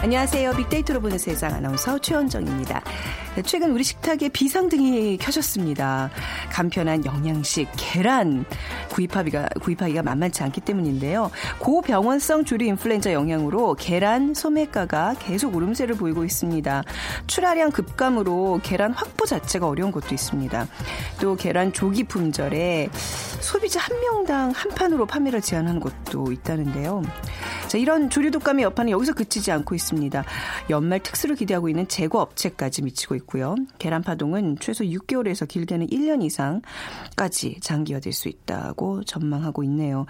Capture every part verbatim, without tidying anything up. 안녕하세요. 빅데이터로 보는 세상 아나운서 최원정입니다. 최근 우리 식탁에 비상등이 켜졌습니다. 간편한 영양식, 계란 구입하기가, 구입하기가 만만치 않기 때문인데요. 고병원성 조류 인플루엔자 영향으로 계란 소매가가 계속 오름세를 보이고 있습니다. 출하량 급감으로 계란 확보 자체가 어려운 것도 있습니다. 또 계란 조기 품절에 소비자 한 명당 한 판으로 판매를 제한하는 것도 있다는데요. 자, 이런 조류 독감의 여파는 여기서 그치지 않고 있습니다. 연말 특수를 기대하고 있는 재고 업체까지 미치고 있고요. 계란 파동은 최소 육 개월에서 길게는 일 년 이상까지 장기화될 수 있다고 전망하고 있네요.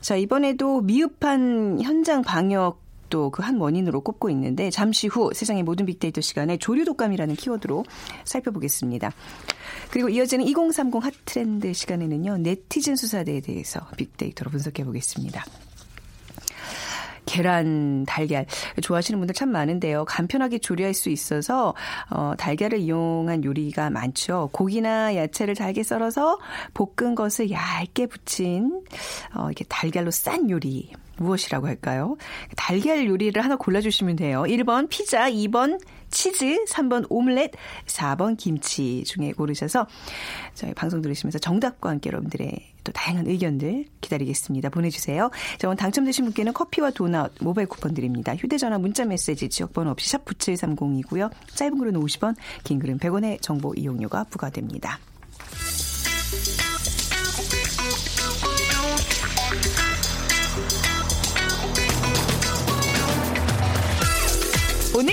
자, 이번에도 미흡한 현장 방역 또 그 한 원인으로 꼽고 있는데 잠시 후 세상의 모든 빅데이터 시간에 조류 독감이라는 키워드로 살펴보겠습니다. 그리고 이어지는 이공삼공 핫트렌드 시간에는요. 네티즌 수사대에 대해서 빅데이터로 분석해 보겠습니다. 계란, 달걀 좋아하시는 분들 참 많은데요. 간편하게 조리할 수 있어서 어, 달걀을 이용한 요리가 많죠. 고기나 야채를 잘게 썰어서 볶은 것을 얇게 부친 어, 이렇게 달걀로 싼 요리 무엇이라고 할까요? 달걀 요리를 하나 골라주시면 돼요. 일 번 피자, 이 번 치즈, 삼 번 오믈렛, 사 번 김치 중에 고르셔서 저희 방송 들으시면서 정답과 함께 여러분들의 또 다양한 의견들 기다리겠습니다. 보내주세요. 자, 오늘 당첨되신 분께는 커피와 도넛, 모바일 쿠폰 드립니다. 휴대전화, 문자메시지, 지역번호 없이 샵 구칠삼공이고요. 짧은 글은 오십 원, 긴 글은 백 원의 정보 이용료가 부과됩니다. 오늘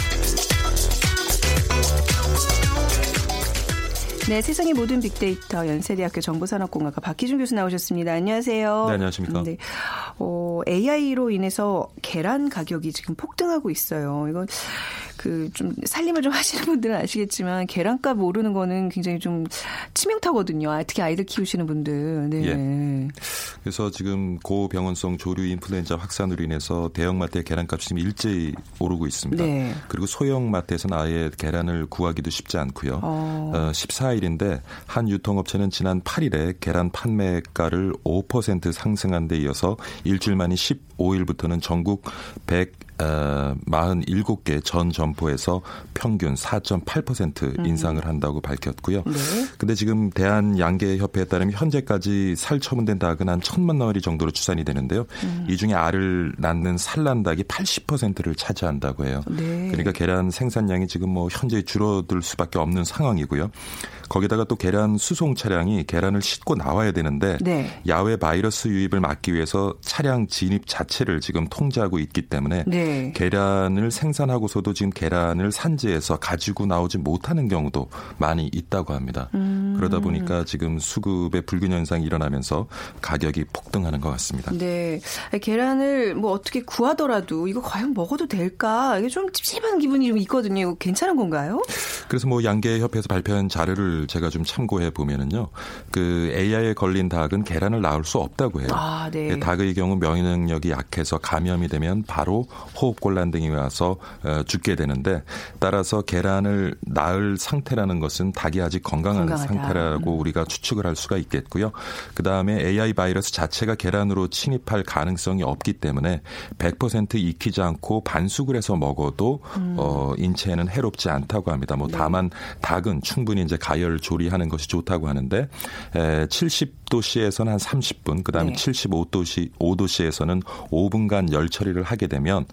네, 세상의 모든 빅데이터 연세대학교 정보산업공학과 박희준 교수 나오셨습니다. 안녕하세요. 네, 안녕하십니까. 네, 어, 에이아이로 인해서 계란 가격이 지금 폭등하고 있어요. 이건 그 좀 살림을 좀 하시는 분들은 아시겠지만 계란값 오르는 거는 굉장히 좀 치명타거든요. 특히 아이들 키우시는 분들. 네. 예. 그래서 지금 고병원성 조류 인플루엔자 확산으로 인해서 대형마트의 계란값이 지금 일제히 오르고 있습니다. 네. 그리고 소형마트에서는 아예 계란을 구하기도 쉽지 않고요. 어. 어, 십사 일인데 한 유통업체는 지난 팔 일에 계란 판매가를 오 퍼센트 상승한 데 이어서 일주일 만인 십오 일부터는 전국 백사십칠 개 전 점포에서 평균 사 점 팔 퍼센트 인상을 한다고 밝혔고요. 그런데 네. 지금 대한양계협회에 따르면 현재까지 살 처분된 닭은 한 천만 마리 정도로 추산이 되는데요. 음. 이 중에 알을 낳는 산란닭이 팔십 퍼센트를 차지한다고 해요. 네. 그러니까 계란 생산량이 지금 뭐 현재 줄어들 수밖에 없는 상황이고요. 거기다가 또 계란 수송 차량이 계란을 싣고 나와야 되는데 네. 야외 바이러스 유입을 막기 위해서 차량 진입 자체를 지금 통제하고 있기 때문에 네. 계란을 생산하고서도 지금 계란을 산지에서 가지고 나오지 못하는 경우도 많이 있다고 합니다. 음. 그러다 보니까 지금 수급의 불균형 현상이 일어나면서 가격이 폭등하는 것 같습니다. 네, 계란을 뭐 어떻게 구하더라도 이거 과연 먹어도 될까? 이게 좀 찝찝한 기분이 좀 있거든요. 괜찮은 건가요? 그래서 뭐 양계협회에서 발표한 자료를 제가 좀 참고해 보면은요, 그 에이아이에 걸린 닭은 계란을 낳을 수 없다고 해요. 아, 네. 닭의 경우 면역력이 약해서 감염이 되면 바로 호흡곤란 등이 와서 죽게 되는데 따라서 계란을 낳을 상태라는 것은 닭이 아직 건강한 건강하다. 상태라고 우리가 추측을 할 수가 있겠고요. 그 다음에 에이아이 바이러스 자체가 계란으로 침입할 가능성이 없기 때문에 백 퍼센트 익히지 않고 반숙을 해서 먹어도 음. 어, 인체에는 해롭지 않다고 합니다. 뭐 네. 다만 닭은 충분히 이제 가열 조리하는 것이 좋다고 하는데 칠십 십 도시에서는 한 삼십 분, 그다음에 네. 칠십오 도시, 오 도시에서는 오 분간 열 처리를 하게 되면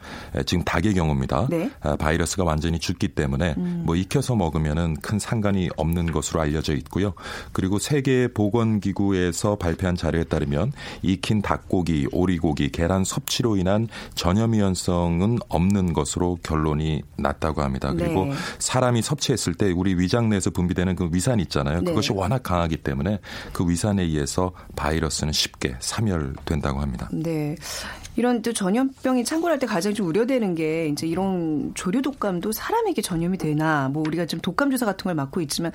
지금 닭의 경우입니다. 네. 바이러스가 완전히 죽기 때문에 음. 뭐 익혀서 먹으면은 큰 상관이 없는 것으로 알려져 있고요. 그리고 세계 보건기구에서 발표한 자료에 따르면 익힌 닭고기, 오리고기, 계란 섭취로 인한 전염 위험성은 없는 것으로 결론이 났다고 합니다. 그리고 네. 사람이 섭취했을 때 우리 위장 내에서 분비되는 그 위산 있잖아요. 그것이 네. 워낙 강하기 때문에 그 위산에 의해서 바이러스는 쉽게 사멸된다고 합니다. 네. 이런 또 전염병이 창궐할 때 가장 좀 우려되는 게 이제 이런 조류 독감도 사람에게 전염이 되나, 뭐 우리가 좀 독감 주사 같은 걸 맞고 있지만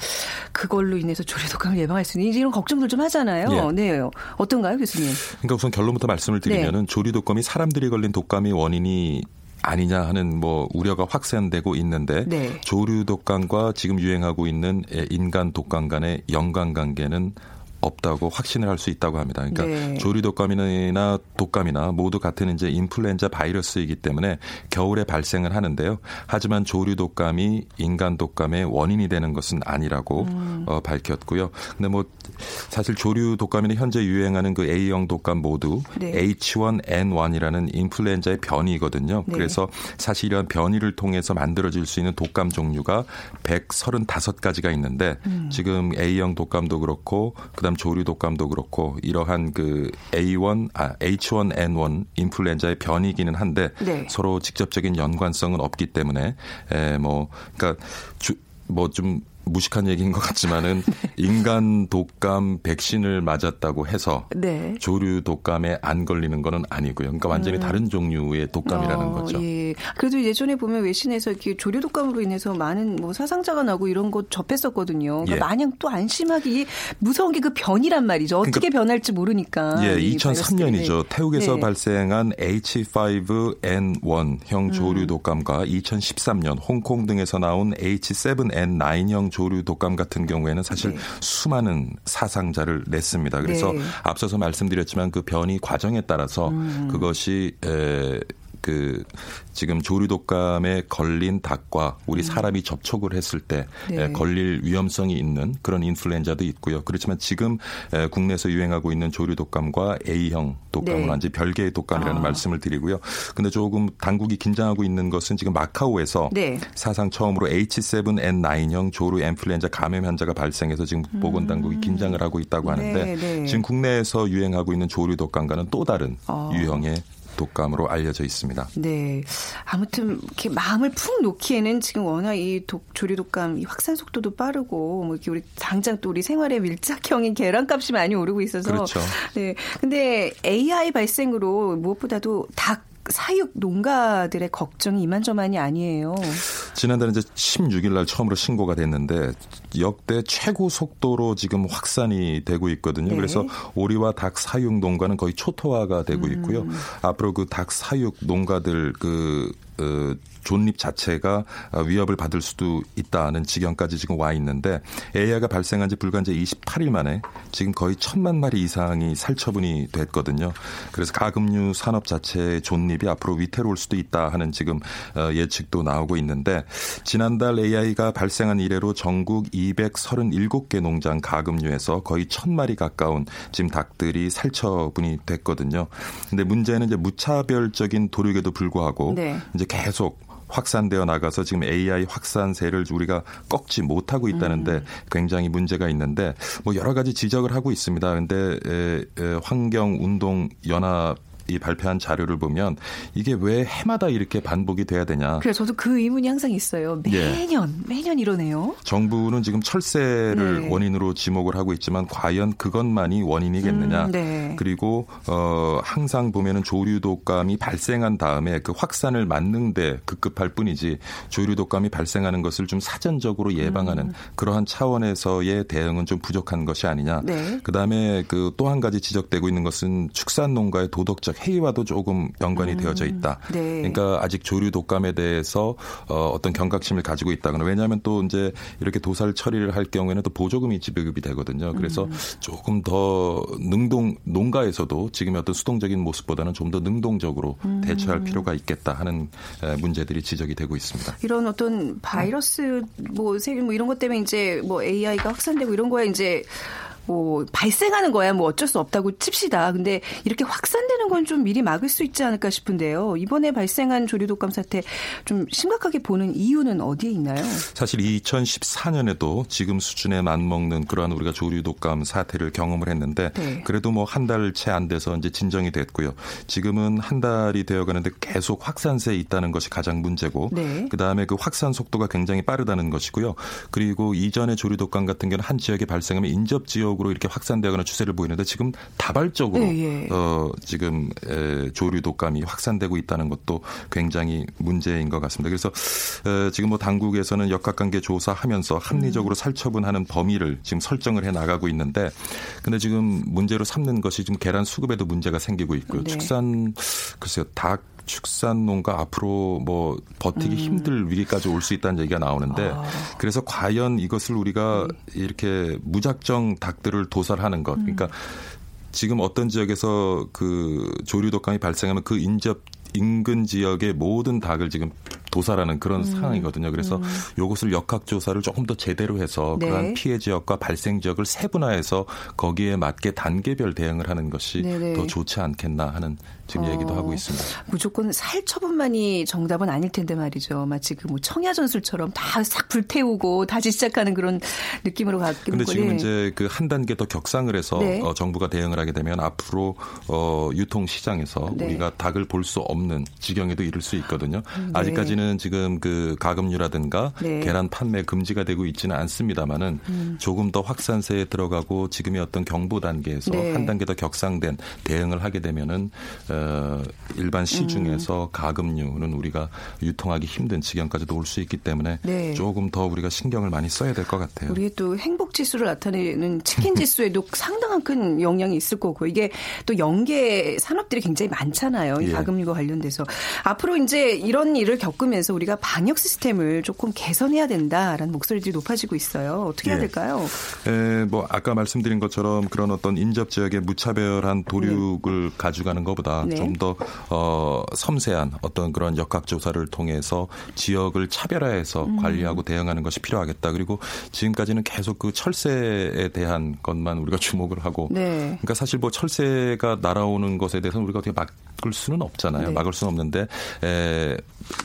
그걸로 인해서 조류 독감을 예방할 수 있는 이런 걱정들 좀 하잖아요. 예. 네. 어떤가요, 교수님? 그러니까 우선 결론부터 말씀을 드리면은 네. 조류 독감이 사람들이 걸린 독감이 원인이 아니냐 하는 뭐 우려가 확산되고 있는데 네. 조류 독감과 지금 유행하고 있는 인간 독감 간의 연관관계는 없다고 확신을 할 수 있다고 합니다. 그러니까 네. 조류 독감이나 독감이나 모두 같은 이제 인플루엔자 바이러스이기 때문에 겨울에 발생을 하는데요. 하지만 조류 독감이 인간 독감의 원인이 되는 것은 아니라고 음. 어, 밝혔고요. 근데 뭐 사실 조류 독감이나 현재 유행하는 그 에이형 독감 모두 네. 에이치 원 엔 원이라는 인플루엔자의 변이거든요. 네. 그래서 사실 이런 변이를 통해서 만들어질 수 있는 독감 종류가 백삼십오 가지가 있는데 음. 지금 에이형 독감도 그렇고 그다음 조류 독감도 그렇고 이러한 그 에이 원, 아, 에이치 원 엔 원 인플루엔자의 변이기는 한데 네. 서로 직접적인 연관성은 없기 때문에 에, 뭐 그러니까 주, 뭐 좀 무식한 얘기인 것 같지만은 인간 독감 백신을 맞았다고 해서 네. 조류 독감에 안 걸리는 건 아니고요. 그러니까 완전히 음. 다른 종류의 독감이라는 어, 거죠. 예. 그래도 예전에 보면 외신에서 이렇게 조류 독감으로 인해서 많은 뭐 사상자가 나고 이런 거 접했었거든요. 그러니까 예. 마냥 또 안심하기 무서운 게 그 변이란 말이죠. 어떻게 그러니까, 변할지 모르니까. 예, 이천삼 년이죠. 태국에서 네. 발생한 에이치 파이브 엔 원형 조류 독감과 음. 이천십삼 년 홍콩 등에서 나온 에이치 세븐 엔 나인형 조류 독감 같은 경우에는 사실 네. 수많은 사상자를 냈습니다. 그래서 네. 앞서서 말씀드렸지만 그 변이 과정에 따라서 음. 그것이 에, 그 지금 조류 독감에 걸린 닭과 우리 음. 사람이 접촉을 했을 때 네. 걸릴 위험성이 있는 그런 인플루엔자도 있고요. 그렇지만 지금 국내에서 유행하고 있는 조류 독감과 A형 독감은 네. 완전히 별개의 독감이라는 아. 말씀을 드리고요. 그런데 조금 당국이 긴장하고 있는 것은 지금 마카오에서 네. 사상 처음으로 에이치 세븐 엔 나인형 조류 인플루엔자 감염 환자가 발생해서 지금 보건당국이 음. 긴장을 하고 있다고 하는데 네, 네. 지금 국내에서 유행하고 있는 조류 독감과는 또 다른 아. 유형의 독감으로 알려져 있습니다. 네, 아무튼 이렇게 마음을 푹 놓기에는 지금 워낙 이 독, 조류 독감 이 확산 속도도 빠르고 뭐 이렇게 우리 당장 또 우리 생활에 밀착형인 계란값이 많이 오르고 있어서 그렇죠. 네, 근데 에이아이 발생으로 무엇보다도 닭 사육 농가들의 걱정이 이만저만이 아니에요. 지난달 이제 십육 일 날 처음으로 신고가 됐는데 역대 최고 속도로 지금 확산이 되고 있거든요. 네. 그래서 오리와 닭 사육 농가는 거의 초토화가 되고 있고요. 음. 앞으로 그 닭 사육 농가들 그 어, 존립 자체가 위협을 받을 수도 있다는 지경까지 지금 와 있는데 에이아이가 발생한 지 불과 이제 이십팔 일 만에 지금 거의 천만 마리 이상이 살처분이 됐거든요. 그래서 가금류 산업 자체의 존립이 앞으로 위태로울 수도 있다 하는 지금 예측도 나오고 있는데 지난달 에이아이가 발생한 이래로 전국 이백삼십칠 개 농장 가금류에서 거의 천 마리 가까운 지금 닭들이 살처분이 됐거든요. 근데 문제는 이제 무차별적인 도륙에도 불구하고 네. 이제 계속 확산되어 나가서 지금 에이아이 확산세를 우리가 꺾지 못하고 있다는데 굉장히 문제가 있는데 뭐 여러 가지 지적을 하고 있습니다. 그런데 환경운동연합 이 발표한 자료를 보면 이게 왜 해마다 이렇게 반복이 돼야 되냐. 그래요. 저도 그 의문이 항상 있어요. 매년 예. 매년 이러네요. 정부는 지금 철새를 네. 원인으로 지목을 하고 있지만 과연 그것만이 원인이겠느냐. 음, 네. 그리고 어, 항상 보면은 조류 독감이 발생한 다음에 그 확산을 막는 데 급급할 뿐이지 조류 독감이 발생하는 것을 좀 사전적으로 예방하는 음. 그러한 차원에서의 대응은 좀 부족한 것이 아니냐. 네. 그다음에 그 또 한 가지 지적되고 있는 것은 축산 농가의 도덕적 해이와도 조금 연관이 음, 되어져 있다. 네. 그러니까 아직 조류 독감에 대해서 어떤 경각심을 가지고 있다거나 왜냐하면 또 이제 이렇게 도살 처리를 할 경우에는 또 보조금이 지급이 되거든요. 그래서 음. 조금 더 능동 농가에서도 지금의 어떤 수동적인 모습보다는 좀 더 능동적으로 음. 대처할 필요가 있겠다 하는 문제들이 지적이 되고 있습니다. 이런 어떤 바이러스 뭐 세균 뭐 이런 것 때문에 이제 뭐 에이아이가 확산되고 이런 거에 이제 뭐 발생하는 거야 뭐 어쩔 수 없다고 칩시다. 근데 이렇게 확산되는 건 좀 미리 막을 수 있지 않을까 싶은데요. 이번에 발생한 조류독감 사태 좀 심각하게 보는 이유는 어디에 있나요? 사실 이천십사 년에도 지금 수준에 맞먹는 그러한 우리가 조류독감 사태를 경험을 했는데 네. 그래도 뭐 한 달 채 안 돼서 이제 진정이 됐고요. 지금은 한 달이 되어가는데 계속 확산세에 있다는 것이 가장 문제고 네. 그다음에 그 확산 속도가 굉장히 빠르다는 것이고요. 그리고 이전의 조류독감 같은 경우는 한 지역에 발생하면 인접 지역으로 이렇게 확산되거나 추세를 보이는데 지금 다발적으로 네, 예. 어, 지금 에, 조류독감이 확산되고 있다는 것도 굉장히 문제인 것 같습니다. 그래서 에, 지금 뭐 당국에서는 역학관계 조사하면서 합리적으로 살처분하는 범위를 지금 설정을 해 나가고 있는데, 근데 지금 문제로 삼는 것이 지금 계란 수급에도 문제가 생기고 있고요. 네. 축산 글쎄요 닭 축산농가 앞으로 뭐 버티기 음. 힘들 위기까지 올 수 있다는 얘기가 나오는데 아. 그래서 과연 이것을 우리가 이렇게 무작정 닭들을 도살하는 것, 그러니까 지금 어떤 지역에서 그 조류독감이 발생하면 그 인접 인근 지역의 모든 닭을 지금 도살하는 그런 음. 상황이거든요. 그래서 음. 이것을 역학조사를 조금 더 제대로 해서 네. 그러한 피해 지역과 발생 지역을 세분화해서 거기에 맞게 단계별 대응을 하는 것이 네네. 더 좋지 않겠나 하는 지금 어. 얘기도 하고 있습니다. 무조건 살처분만이 정답은 아닐 텐데 말이죠. 마치 그 뭐 청야전술처럼 다 싹 불태우고 다시 시작하는 그런 느낌으로 가는 거예요. 그런데 지금 이제 그 한 단계 더 격상을 해서 네. 어, 정부가 대응을 하게 되면 앞으로 어, 유통시장에서 네. 우리가 닭을 볼 수 없는 지경에도 이를 수 있거든요. 네. 아직까지는 지금 그 가금류라든가 네. 계란 판매 금지가 되고 있지는 않습니다만은 음. 조금 더 확산세에 들어가고 지금의 어떤 경보 단계에서 네. 한 단계 더 격상된 대응을 하게 되면은 어, 일반 시중에서 음. 가금류는 우리가 유통하기 힘든 지경까지도 올 수 있기 때문에 네. 조금 더 우리가 신경을 많이 써야 될 것 같아요. 우리의 또 행복 지수를 나타내는 치킨 지수에도 상당한 큰 영향이 있을 거고 이게 또 연계 산업들이 굉장히 많잖아요. 이 가금류가 관련. 돼서 앞으로 이제 이런 일을 겪으면서 우리가 방역 시스템을 조금 개선해야 된다라는 목소리들이 높아지고 있어요. 어떻게 해야 예. 될까요? 에, 뭐 아까 말씀드린 것처럼 그런 어떤 인접 지역의 무차별한 도륙을 네. 가져가는 것보다 네. 좀 더 어, 섬세한 어떤 그런 역학 조사를 통해서 지역을 차별화해서 음. 관리하고 대응하는 것이 필요하겠다. 그리고 지금까지는 계속 그 철새에 대한 것만 우리가 주목을 하고, 네. 그러니까 사실 뭐 철새가 날아오는 것에 대해서는 우리가 어떻게 막을 수는 없잖아요. 네. 막을 수는 없는데 에,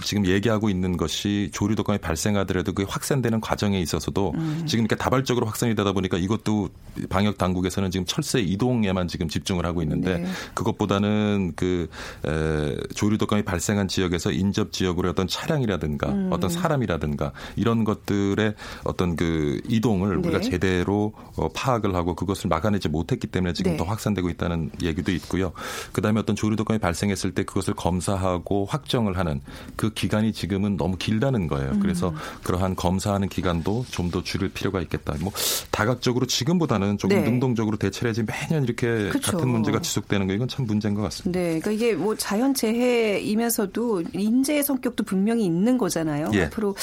지금 얘기하고 있는 것이 조류독감이 발생하더라도 그 확산되는 과정에 있어서도 음. 지금 이렇게 다발적으로 확산이 되다 보니까 이것도 방역 당국에서는 지금 철새 이동에만 지금 집중을 하고 있는데 네. 그것보다는 그 에, 조류독감이 발생한 지역에서 인접 지역으로 어떤 차량이라든가 음. 어떤 사람이라든가 이런 것들의 어떤 그 이동을 네. 우리가 제대로 어, 파악을 하고 그것을 막아내지 못했기 때문에 지금 네. 더 확산되고 있다는 얘기도 있고요. 그다음에 어떤 조류독감이 발생했을 때 그것을 검사하고 확정을 하는 그 기간이 지금은 너무 길다는 거예요. 그래서 음. 그러한 검사하는 기간도 좀 더 줄일 필요가 있겠다. 뭐 다각적으로 지금보다는 조금 네. 능동적으로 대처를 해야지 매년 이렇게 그쵸. 같은 문제가 지속되는 거 이건 참 문제인 것 같습니다. 네, 그러니까 이게 뭐 자연재해이면서도 인재의 성격도 분명히 있는 거잖아요. 예. 앞으로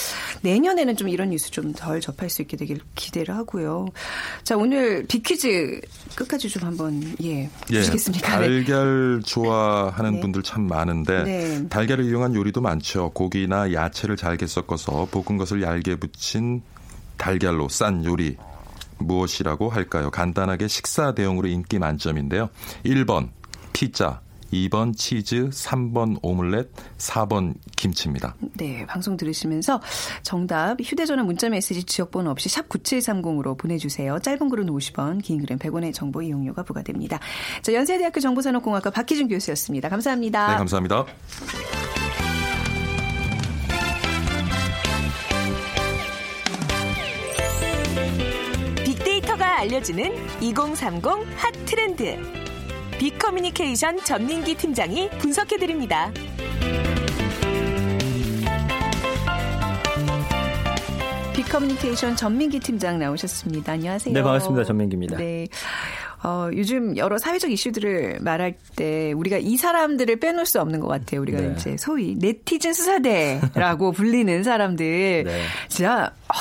내년에는 좀 이런 뉴스 좀 덜 접할 수 있게 되길 기대를 하고요. 자, 오늘 빅퀴즈 끝까지 좀 한번 예, 예. 주시겠습니까? 달걀 좋아하는 네. 분들 참 많은데 네. 달걀을 이용한 요리도 많죠. 고기나 야채를 잘게 섞어서 볶은 것을 얇게 붙인 달걀로 싼 요리 무엇이라고 할까요? 간단하게 식사 대용으로 인기 만점인데요. 일 번 피자, 이 번 치즈, 삼 번 오믈렛, 사 번 김치입니다. 네, 방송 들으시면서 정답 휴대전화 문자메시지 지역번호 없이 샵 구칠삼공으로 보내주세요. 짧은 글은 오십 원, 긴 글은 백 원의 정보 이용료가 부과됩니다. 자, 연세대학교 정보산업공학과 박희준 교수였습니다. 감사합니다. 네, 감사합니다. 빅데이터가 알려주는 이공삼공 핫 트렌드. 비커뮤니케이션 전민기 팀장이 분석해드립니다. 비커뮤니케이션 전민기 팀장 나오셨습니다. 안녕하세요. 네, 반갑습니다. 전민기입니다. 네. 어, 요즘 여러 사회적 이슈들을 말할 때 우리가 이 사람들을 빼놓을 수 없는 것 같아요. 우리가 네. 이제 소위 네티즌 수사대라고 불리는 사람들. 네. 진짜... 어,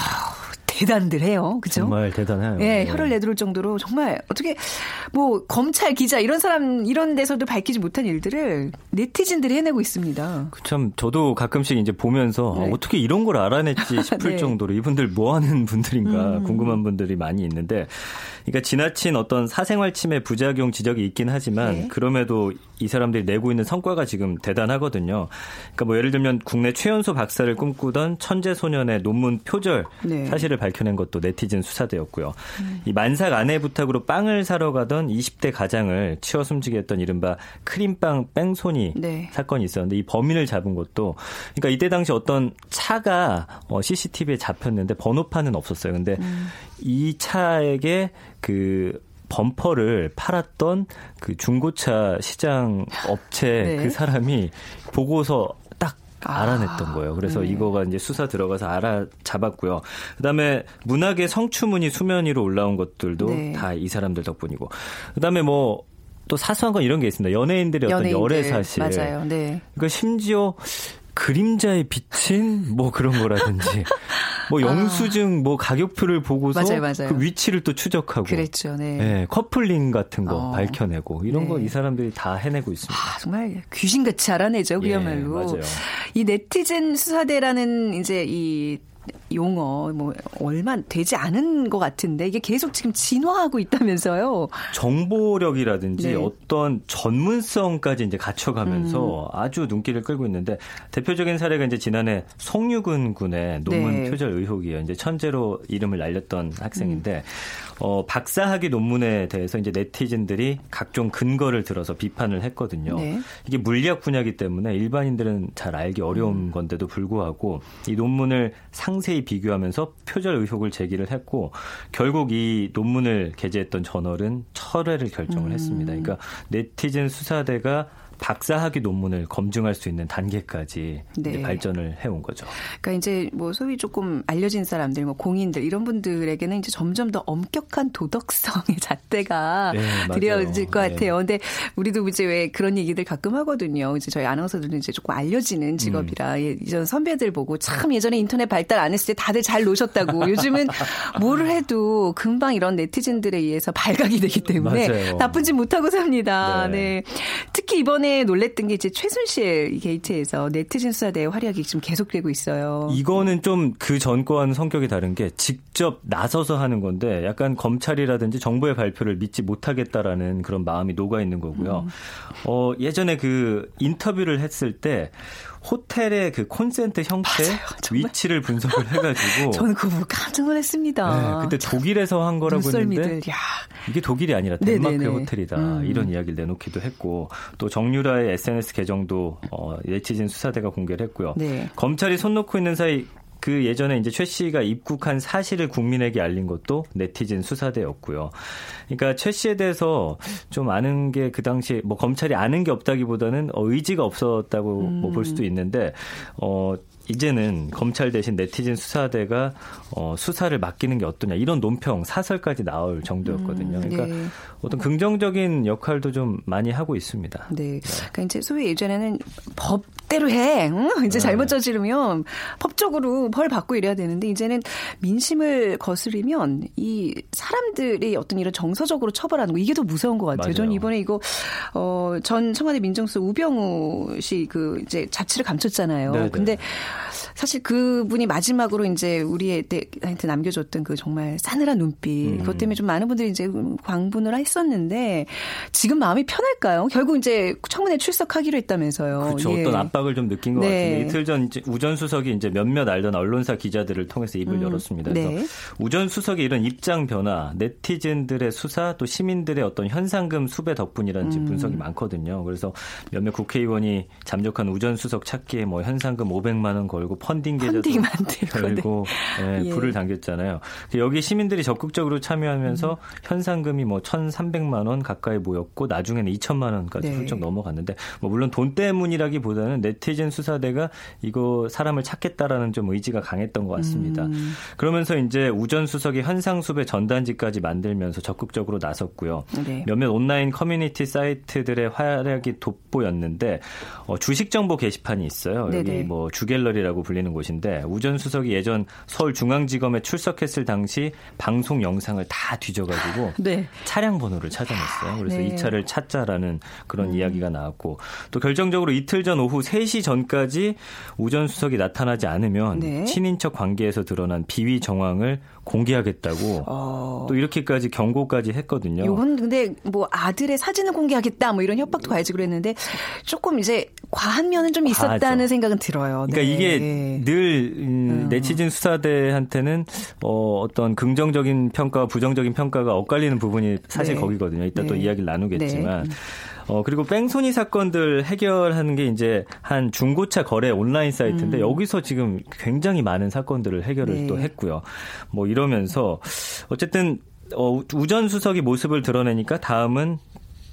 대단들 해요. 그죠? 정말 대단해요. 예, 네, 혀를 내두를 정도로 정말 어떻게 뭐 검찰 기자 이런 사람 이런 데서도 밝히지 못한 일들을 네티즌들이 해내고 있습니다. 참 저도 가끔씩 이제 보면서 네. 아, 어떻게 이런 걸 알아냈지 싶을 네. 정도로 이분들 뭐 하는 분들인가 음. 궁금한 분들이 많이 있는데, 그러니까 지나친 어떤 사생활 침해 부작용 지적이 있긴 하지만 네. 그럼에도 이 사람들이 내고 있는 성과가 지금 대단하거든요. 그러니까 뭐 예를 들면 국내 최연소 박사를 꿈꾸던 천재 소년의 논문 표절 네. 사실을 밝혀낸 것도 네티즌 수사대였고요. 음. 이 만삭 아내 부탁으로 빵을 사러 가던 이십 대 가장을 치워 숨지게 했던 이른바 크림빵 뺑소니 네. 사건이 있었는데 이 범인을 잡은 것도, 그러니까 이때 당시 어떤 차가 씨씨티비에 잡혔는데 번호판은 없었어요. 근데 음. 이 차에게 그 범퍼를 팔았던 그 중고차 시장 업체 네. 그 사람이 보고서 딱 알아냈던 거예요. 그래서 네. 이거가 이제 수사 들어가서 알아잡았고요. 그다음에 문학의 성추문이 수면 위로 올라온 것들도 네. 다 이 사람들 덕분이고. 그다음에 뭐 또 사소한 건 이런 게 있습니다. 연예인들의 어떤 연예인들. 열애 사실. 맞아요. 네. 그러니까 심지어 그림자에 비친 뭐 그런 거라든지. 뭐 영수증, 아. 뭐 가격표를 보고서 맞아요, 맞아요. 그 위치를 또 추적하고, 그랬죠, 네. 네, 커플링 같은 거 어. 밝혀내고 이런 네. 거 이 사람들이 다 해내고 있습니다. 아, 정말 귀신같이 알아내죠, 그야말로. 예, 맞아요. 이 네티즌 수사대라는 이제 이 용어 뭐 얼마 되지 않은 것 같은데 이게 계속 지금 진화하고 있다면서요. 정보력이라든지 네. 어떤 전문성까지 이제 갖춰가면서 음. 아주 눈길을 끌고 있는데, 대표적인 사례가 이제 지난해 송유근 군의 논문 네. 표절 의혹이에요. 이제 천재로 이름을 날렸던 학생인데 음. 어, 박사학위 논문에 대해서 이제 네티즌들이 각종 근거를 들어서 비판을 했거든요. 네. 이게 물리학 분야이기 때문에 일반인들은 잘 알기 어려운 음. 건데도 불구하고 이 논문을 상세히 비교하면서 표절 의혹을 제기를 했고, 결국 이 논문을 게재했던 저널은 철회를 결정을 음. 했습니다. 그러니까 네티즌 수사대가 박사학위 논문을 검증할 수 있는 단계까지 네. 이제 발전을 해온 거죠. 그러니까 이제 뭐 소위 조금 알려진 사람들, 뭐 공인들 이런 분들에게는 이제 점점 더 엄격한 도덕성의 잣대가 네, 들여질 것 같아요. 그런데 네. 우리도 이제 왜 그런 얘기들 가끔 하거든요. 이제 저희 아나운서들은 이제 조금 알려지는 직업이라 음. 예전 선배들 보고 참 예전에 인터넷 발달 안 했을 때 다들 잘 노셨다고. 요즘은 뭐를 해도 금방 이런 네티즌들에 의해서 발각이 되기 때문에 맞아요. 나쁜 짓 못하고 삽니다. 네. 네. 특히 이번 놀랬던 게 이제 최순실 게이트에서 네티즌 수사대의 활약이 지금 계속되고 있어요. 이거는 좀 그 전과와는 성격이 다른 게 직접 나서서 하는 건데 약간 검찰이라든지 정부의 발표를 믿지 못하겠다라는 그런 마음이 녹아 있는 거고요. 음. 어, 예전에 그 인터뷰를 했을 때 호텔의 그 콘센트 형태 맞아요, 위치를 분석을 해가지고 저는 그거 보고 깜짝 놀랐습니다. 네, 그때 독일에서 한 거라고 눈썰미들, 했는데 야. 이게 독일이 아니라 덴마크의 네네네. 호텔이다 음. 이런 이야기를 내놓기도 했고, 또 정유라의 에스엔에스 계정도 어, 네티즌 수사대가 공개를 했고요. 네. 검찰이 손 놓고 있는 사이 그 예전에 이제 최 씨가 입국한 사실을 국민에게 알린 것도 네티즌 수사대였고요. 그러니까 최 씨에 대해서 좀 아는 게 그 당시 뭐 검찰이 아는 게 없다기보다는 의지가 없었다고 음. 뭐 볼 수도 있는데, 어. 이제는 검찰 대신 네티즌 수사대가 어, 수사를 맡기는 게 어떠냐 이런 논평, 사설까지 나올 정도였거든요. 그러니까 음, 네. 어떤 긍정적인 역할도 좀 많이 하고 있습니다. 네, 그러니까 이제 소위 예전에는 법대로 해, 응? 이제 네. 잘못 저지르면 법적으로 벌 받고 이래야 되는데, 이제는 민심을 거스르면 이 사람들이 어떤 이런 정서적으로 처벌하는 거 이게 더 무서운 것 같아요. 맞아요. 저는 이번에 이거 어, 전 청와대 민정수 우병우 씨 그 이제 자취를 감췄잖아요. 네네. 근데 사실 그분이 마지막으로 이제 우리한테 남겨줬던 그 정말 싸늘한 눈빛, 그것 때문에 좀 많은 분들이 이제 광분을 했었는데 지금 마음이 편할까요? 결국 이제 청문회 출석하기로 했다면서요. 그렇죠. 예. 어떤 압박을 좀 느낀 것 네. 같은데, 이틀 전 이제 우 전 수석이 이제 몇몇 알던 언론사 기자들을 통해서 입을 음. 열었습니다. 그래서 네. 우 전 수석의 이런 입장 변화, 네티즌들의 수사 또 시민들의 어떤 현상금 수배 덕분이라는 음. 분석이 많거든요. 그래서 몇몇 국회의원이 잠적한 우 전 수석 찾기에 뭐 현상금 오백만 원 걸고 펀딩 계좌도 걸고 네. 예, 예. 불을 당겼잖아요. 여기 시민들이 적극적으로 참여하면서 음. 현상금이 뭐 천삼백만 원 가까이 모였고 나중에는 이천만 원까지 네. 훌쩍 넘어갔는데, 뭐 물론 돈 때문이라기보다는 네티즌 수사대가 이거 사람을 찾겠다라는 좀 의지가 강했던 것 같습니다. 음. 그러면서 이제 우 전 수석이 현상수배 전단지까지 만들면서 적극적으로 나섰고요. 네. 몇몇 온라인 커뮤니티 사이트들의 활약이 돋보였는데, 어, 주식정보 게시판이 있어요. 여기 뭐 주갤러리 사거리라고 불리는 곳인데 우 전 수석이 예전 서울중앙지검에 출석했을 당시 방송 영상을 다 뒤져가지고 네. 차량 번호를 찾아냈어요. 그래서 네. 이 차를 찾자라는 그런 음. 이야기가 나왔고 또 결정적으로 이틀 전 오후 세 시 전까지 우 전 수석이 나타나지 않으면 네. 친인척 관계에서 드러난 비위 정황을 공개하겠다고 어. 또 이렇게까지 경고까지 했거든요. 이건 근데 뭐 아들의 사진을 공개하겠다 뭐 이런 협박도 가야지 그랬는데 조금 이제 과한 면은 좀 있었다는 과하죠. 생각은 들어요. 그러니까 네. 이게 늘 음, 네티즌 수사대한테는 어, 어떤 긍정적인 평가와 부정적인 평가가 엇갈리는 부분이 사실 네. 거기거든요. 이따 네. 또 이야기를 나누겠지만. 네. 어, 그리고 뺑소니 사건들 해결하는 게 이제 한 중고차 거래 온라인 사이트인데 음. 여기서 지금 굉장히 많은 사건들을 해결을 네. 또 했고요. 뭐 이러면서 어쨌든 어, 우 전 수석이 모습을 드러내니까 다음은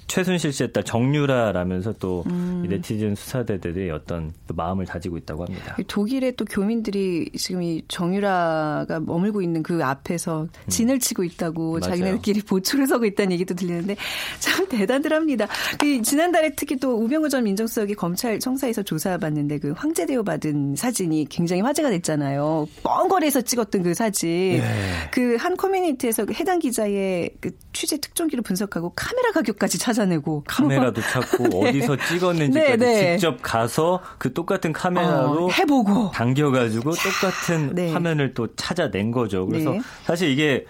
최순실 씨의 딸 정유라라면서 또 음. 네티즌 수사대들이 어떤 또 마음을 다지고 있다고 합니다. 독일의 또 교민들이 지금 이 정유라가 머물고 있는 그 앞에서 진을 치고 있다고 음. 자기네들끼리 보초를 서고 있다는 얘기도 들리는데 참 대단들합니다. 그 지난달에 특히 또 우병우 전 민정수석이 검찰 청사에서 조사받는데 그 황제 대우 받은 사진이 굉장히 화제가 됐잖아요. 뻔 거리에서 찍었던 그 사진. 네. 그 한 커뮤니티에서 해당 기자의 그 취재 특종기를 분석하고 카메라 가격까지 찾아 내고 카메라도 찾고 네. 어디서 찍었는지까지 네, 네. 직접 가서 그 똑같은 카메라로 어, 해보고 당겨가지고 자, 똑같은 네. 화면을 또 찾아낸 거죠. 그래서 네. 사실 이게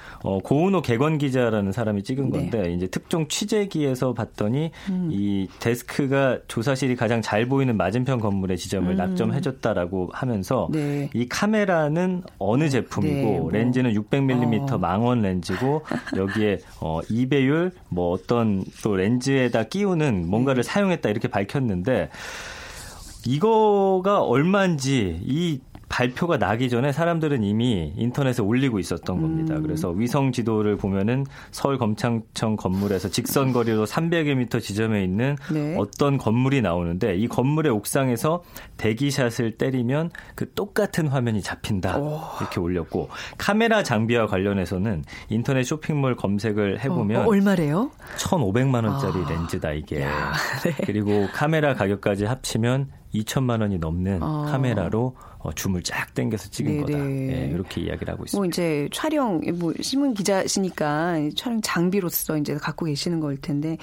고은호 개관 기자라는 사람이 찍은 건데 네. 이제 특종 취재기에서 봤더니 음. 이 데스크가 조사실이 가장 잘 보이는 맞은편 건물의 지점을 음. 낙점해줬다라고 하면서 네. 이 카메라는 어느 제품이고 네, 뭐. 렌즈는 육백 밀리미터 어. 망원 렌즈고 여기에 어, 이배율 뭐 어떤 또 렌즈 렌즈에다 끼우는 뭔가를 사용했다 이렇게 밝혔는데 이거가 얼마인지 이 발표가 나기 전에 사람들은 이미 인터넷에 올리고 있었던 겁니다. 음. 그래서 위성 지도를 보면은 서울검찰청 건물에서 직선 거리로 삼백여 미터 지점에 있는 네. 어떤 건물이 나오는데 이 건물의 옥상에서 대기샷을 때리면 그 똑같은 화면이 잡힌다. 오. 이렇게 올렸고 카메라 장비와 관련해서는 인터넷 쇼핑몰 검색을 해보면 어, 어, 얼마래요? 천오백만 원짜리 아. 렌즈다 이게. 야, 네. 그리고 카메라 가격까지 합치면 이천만 원이 넘는 어. 카메라로 어, 줌을 쫙 당겨서 찍은 네네. 거다. 네, 이렇게 이야기를 하고 있습니다. 뭐 이제 촬영, 뭐 신문 기자시니까 촬영 장비로서 이제 갖고 계시는 거일 텐데.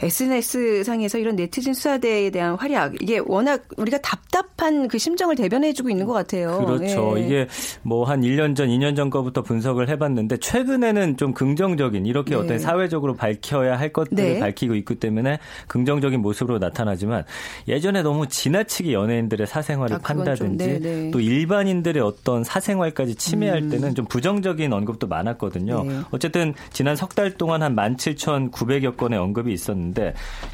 에스엔에스 상에서 이런 네티즌 수사대에 대한 활약 이게 워낙 우리가 답답한 그 심정을 대변해주고 있는 것 같아요. 그렇죠. 네. 이게 뭐 한 일 년 전, 이 년 전 거부터 분석을 해봤는데 최근에는 좀 긍정적인 이렇게 네. 어떤 사회적으로 밝혀야 할 것들을 네. 밝히고 있기 때문에 긍정적인 모습으로 나타나지만 예전에 너무 지나치게 연예인들의 사생활을 아, 판다든지 네, 또 일반인들의 어떤 사생활까지 침해할 음. 때는 좀 부정적인 언급도 많았거든요. 네. 어쨌든 지난 석 달 동안 한 만 칠천구백여 건의 언급이 있었는데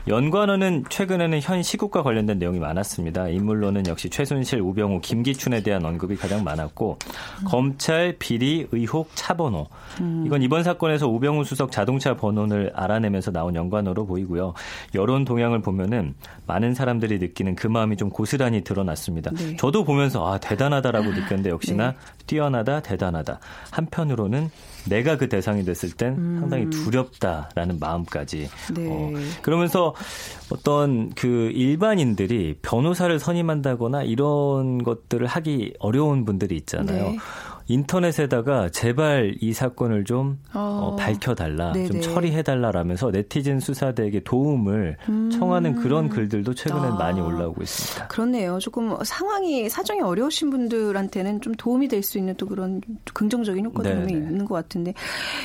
연관어는 최근에는 현 시국과 관련된 내용이 많았습니다. 인물로는 역시 최순실, 우병우, 김기춘에 대한 언급이 가장 많았고 음. 검찰, 비리, 의혹, 차번호. 음. 이건 이번 사건에서 우병우 수석 자동차 번호를 알아내면서 나온 연관어로 보이고요. 여론 동향을 보면은 많은 사람들이 느끼는 그 마음이 좀 고스란히 드러났습니다. 네. 저도 보면서 아 대단하다라고 느꼈는데 역시나 네. 뛰어나다, 대단하다. 한편으로는 내가 그 대상이 됐을 땐 음. 상당히 두렵다라는 마음까지. 네. 어, 그러면서 어떤 그 일반인들이 변호사를 선임한다거나 이런 것들을 하기 어려운 분들이 있잖아요. 네. 인터넷에다가 제발 이 사건을 좀 어, 밝혀달라, 네네. 좀 처리해달라라면서 네티즌 수사대에게 도움을 음. 청하는 그런 글들도 최근엔 아. 많이 올라오고 있습니다. 그렇네요. 조금 상황이 사정이 어려우신 분들한테는 좀 도움이 될 수 있는 또 그런 긍정적인 효과도 있는 것 같은데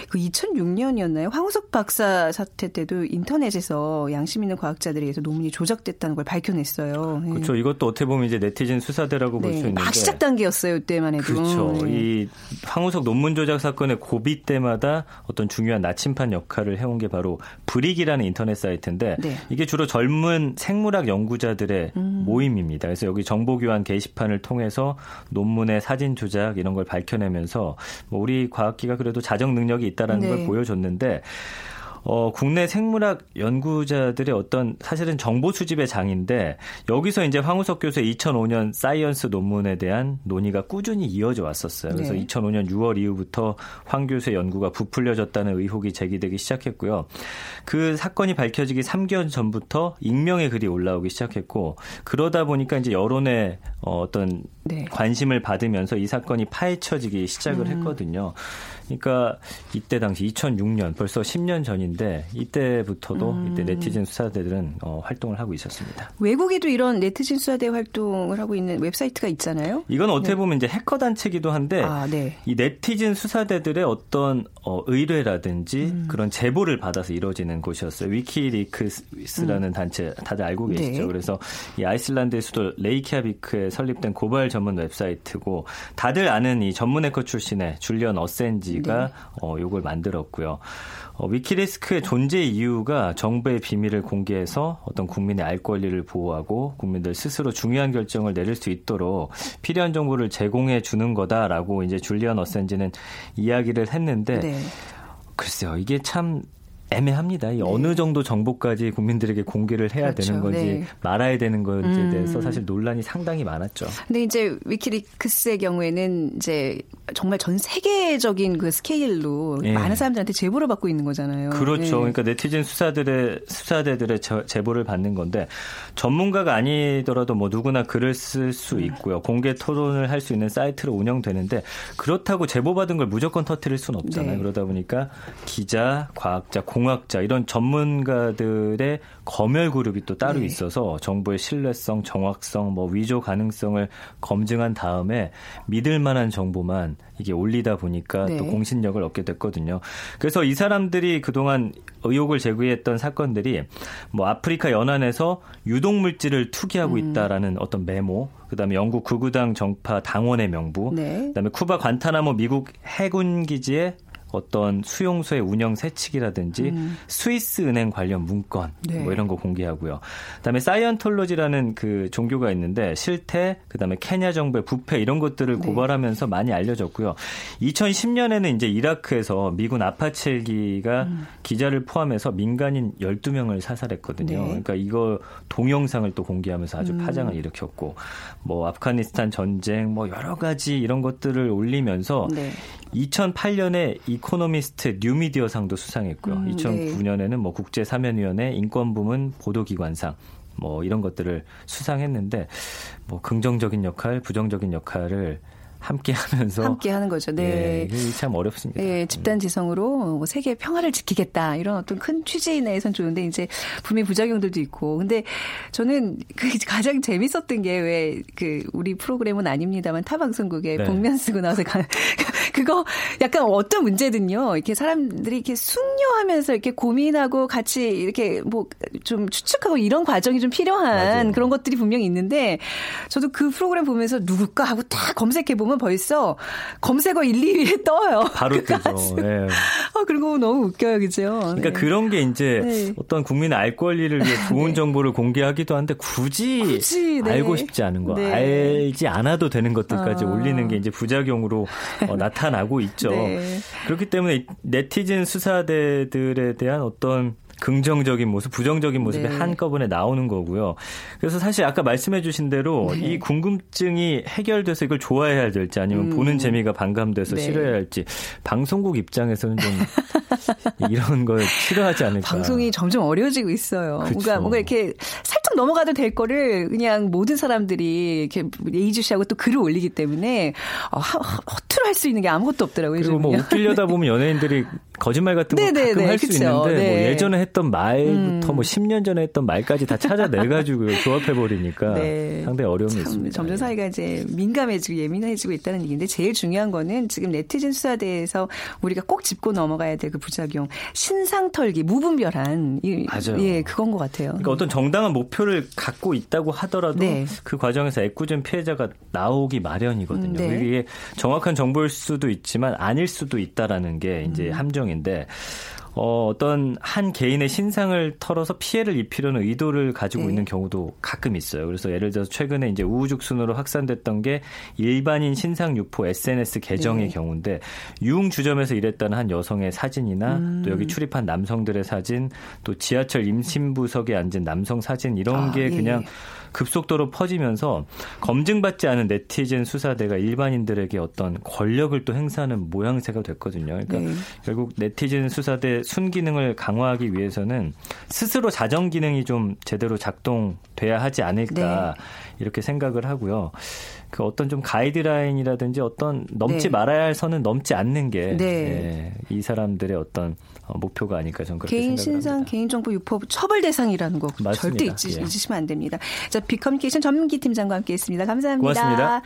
그 이천육 년이었나요? 황우석 박사 사태 때도 인터넷에서 양심 있는 과학자들에 의해서 논문이 조작됐다는 걸 밝혀냈어요. 네. 그렇죠. 이것도 어떻게 보면 이제 네티즌 수사대라고 네. 볼 수 있는데 막 시작 단계였어요. 이때만 해도. 그렇죠. 네. 이 황우석 논문 조작 사건의 고비 때마다 어떤 중요한 나침판 역할을 해온 게 바로 브릭이라는 인터넷 사이트인데 네. 이게 주로 젊은 생물학 연구자들의 음. 모임입니다. 그래서 여기 정보교환 게시판을 통해서 논문의 사진 조작 이런 걸 밝혀내면서 뭐 우리 과학계가 그래도 자정 능력이 있다라는 네. 걸 보여줬는데 어, 국내 생물학 연구자들의 어떤 사실은 정보 수집의 장인데 여기서 이제 황우석 교수의 이천오 년 사이언스 논문에 대한 논의가 꾸준히 이어져 왔었어요. 그래서 네. 이천오 년 유월 이후부터 황 교수의 연구가 부풀려졌다는 의혹이 제기되기 시작했고요. 그 사건이 밝혀지기 삼 개월 전부터 익명의 글이 올라오기 시작했고 그러다 보니까 이제 여론의 어, 어떤 네. 관심을 받으면서 이 사건이 파헤쳐지기 시작을 음. 했거든요. 그러니까 이때 당시 이천육 년 벌써 십 년 전인데 이때부터도 음. 이때 네티즌 수사대들은 어, 활동을 하고 있었습니다. 외국에도 이런 네티즌 수사대 활동을 하고 있는 웹사이트가 있잖아요. 이건 어떻게 네. 보면 이제 해커 단체기도 한데 아, 네. 이 네티즌 수사대들의 어떤 어, 의뢰라든지 음. 그런 제보를 받아서 이루어지는 곳이었어요. 위키리크스라는 음. 단체 다들 알고 계시죠. 네. 그래서 이 아이슬란드의 수도 레이키아비크에 설립된 고발 전문 웹사이트고 다들 아는 이 전문 해커 출신의 줄리언 어센지가 네. 어, 요걸 만들었고요. 어, 위키리스크의 존재 이유가 정부의 비밀을 공개해서 어떤 국민의 알 권리를 보호하고 국민들 스스로 중요한 결정을 내릴 수 있도록 필요한 정보를 제공해 주는 거다라고 이제 줄리언 어센지는 이야기를 했는데 네. 글쎄요, 이게 참 애매합니다. 이 네. 어느 정도 정보까지 국민들에게 공개를 해야 그렇죠. 되는 건지 네. 말아야 되는 건지에 음. 대해서 사실 논란이 상당히 많았죠. 근데 이제 위키리크스의 경우에는 이제 정말 전 세계적인 그 스케일로 네. 많은 사람들한테 제보를 받고 있는 거잖아요. 그렇죠. 네. 그러니까 네티즌 수사들의 수사대들의 저, 제보를 받는 건데 전문가가 아니더라도 뭐 누구나 글을 쓸 수 있고요. 공개 토론을 할 수 있는 사이트로 운영되는데 그렇다고 제보받은 걸 무조건 터뜨릴 수는 없잖아요. 네. 그러다 보니까 기자, 과학자, 공 공학자 이런 전문가들의 검열 그룹이 또 따로 네. 있어서 정보의 신뢰성, 정확성, 뭐 위조 가능성을 검증한 다음에 믿을 만한 정보만 이게 올리다 보니까 네. 또 공신력을 얻게 됐거든요. 그래서 이 사람들이 그동안 의혹을 제기했던 사건들이 뭐 아프리카 연안에서 유독물질을 투기하고 음. 있다라는 어떤 메모, 그다음에 영국 극우당 정파 당원의 명부, 네. 그다음에 쿠바 관타나모 미국 해군 기지에 어떤 수용소의 운영 세칙이라든지 음. 스위스 은행 관련 문건 네. 뭐 이런 거 공개하고요. 그다음에 사이언톨로지라는 그 종교가 있는데 실태, 그다음에 케냐 정부의 부패 이런 것들을 고발하면서 네. 많이 알려졌고요. 이천십 년에는 이제 이라크에서 미군 아파칠기가 음. 기자를 포함해서 민간인 열두 명을 사살했거든요. 네. 그러니까 이거 동영상을 또 공개하면서 아주 파장을 음. 일으켰고 뭐 아프가니스탄 전쟁 뭐 여러 가지 이런 것들을 올리면서 네. 이천팔 년에 이코노미스트 뉴미디어상도 수상했고요. 음, 이천구 년에는 뭐 국제사면위원회, 인권부문, 보도기관상 뭐 이런 것들을 수상했는데 뭐 긍정적인 역할, 부정적인 역할을 함께하면서 함께하는 거죠. 네, 네 참 어렵습니다. 네, 집단지성으로 뭐 세계 평화를 지키겠다 이런 어떤 큰 취지 내에선 좋은데 이제 분명히 부작용들도 있고. 근데 저는 그 가장 재밌었던 게 왜 그 우리 프로그램은 아닙니다만 타 방송국에 네. 복면 쓰고 나와서 가, 그거 약간 어떤 문제든요. 이렇게 사람들이 이렇게 숙려하면서 이렇게 고민하고 같이 이렇게 뭐 좀 추측하고 이런 과정이 좀 필요한 맞아요. 그런 것들이 분명히 있는데 저도 그 프로그램 보면서 누굴까 하고 딱 검색해 보면. 벌써 검색어 일, 이 위에 떠요. 바로 그 뜨죠. 네. 아, 그리고 너무 웃겨요. 그죠? 그러니까 네. 그런 게 이제 네. 어떤 국민의 알 권리를 위해 좋은 네. 정보를 공개하기도 한데 굳이, 굳이 네. 알고 싶지 않은 거, 네. 알지 않아도 되는 것들까지 아. 올리는 게 이제 부작용으로 어, 나타나고 있죠. 네. 그렇기 때문에 네티즌 수사대들에 대한 어떤 긍정적인 모습, 부정적인 모습이 네. 한꺼번에 나오는 거고요. 그래서 사실 아까 말씀해 주신 대로 네. 이 궁금증이 해결돼서 이걸 좋아해야 될지 아니면 음. 보는 재미가 반감돼서 네. 싫어해야 할지 방송국 입장에서는 좀 이런 걸 싫어하지 않을까. 방송이 점점 어려워지고 있어요. 그쵸. 뭔가 뭔가 이렇게 살짝 넘어가도 될 거를 그냥 모든 사람들이 이렇게 예의주시하고 또 글을 올리기 때문에 어, 허투루 할 수 있는 게 아무것도 없더라고요. 그리고 뭐 웃기려다 보면 연예인들이 거짓말 같은 거 네, 가끔 네, 할 수 있는데 네. 뭐 예전에 했던 말부터 음. 뭐 십 년 전에 했던 말까지 다 찾아내가지고 조합해버리니까 네. 상당히 어려움이 참, 있습니다. 점점 사회가 이제 민감해지고 예민해지고 있다는 얘기인데 제일 중요한 거는 지금 네티즌 수사대에서 우리가 꼭 짚고 넘어가야 될 그 부작용. 신상털기, 무분별한. 이, 맞아요. 예, 그건 것 같아요. 그러니까 어떤 정당한 목표를 갖고 있다고 하더라도 네. 그 과정에서 애꿎은 피해자가 나오기 마련이거든요. 네. 이게 정확한 정보일 수도 있지만 아닐 수도 있다라는 게 이제 음. 함정인데 어, 어떤 한 개인의 신상을 털어서 피해를 입히려는 의도를 가지고 네. 있는 경우도 가끔 있어요. 그래서 예를 들어서 최근에 이제 우후죽순으로 확산됐던 게 일반인 신상 유포 에스엔에스 계정의 네. 경우인데 유흥 주점에서 일했다는 한 여성의 사진이나 음. 또 여기 출입한 남성들의 사진, 또 지하철 임신부석에 앉은 남성 사진 이런 아, 게 예. 그냥 급속도로 퍼지면서 검증받지 않은 네티즌 수사대가 일반인들에게 어떤 권력을 또 행사하는 모양새가 됐거든요. 그러니까 네. 결국 네티즌 수사대 순기능을 강화하기 위해서는 스스로 자정 기능이 좀 제대로 작동돼야 하지 않을까. 네. 이렇게 생각을 하고요. 그 어떤 좀 가이드라인이라든지 어떤 넘지 네. 말아야 할 선은 넘지 않는 게 이 네. 예, 사람들의 어떤 목표가 아닐까 저는 그렇게 개인 생각을 신상, 합니다. 개인 신상, 개인정보 유포 처벌 대상이라는 거 맞습니다. 절대 잊지, 예. 잊으시면 안 됩니다. 자, 비커뮤니케이션 전민기 팀장과 함께했습니다. 감사합니다. 고맙습니다.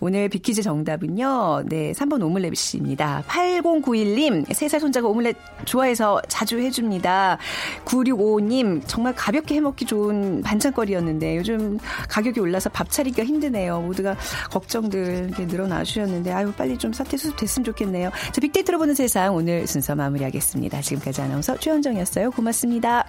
오늘 비키즈 정답은요. 네, 삼 번 오믈렛입니다. 팔공구일 님 세 살 손자가 오믈렛 좋아해서 자주 해줍니다. 구육오오 님 정말 가볍게 해먹기 좋은 반찬거리였는데 요즘 가격이 올라서 밥 차리기가 힘드네요. 모두가 걱정들게 늘어나 주셨는데 아유 빨리 좀 사태 수습됐으면 좋겠네요. 자, 빅데이터로 보는 세상 오늘 순서 마무리하겠습니다. 지금까지 아나운서 최현정이었어요. 고맙습니다.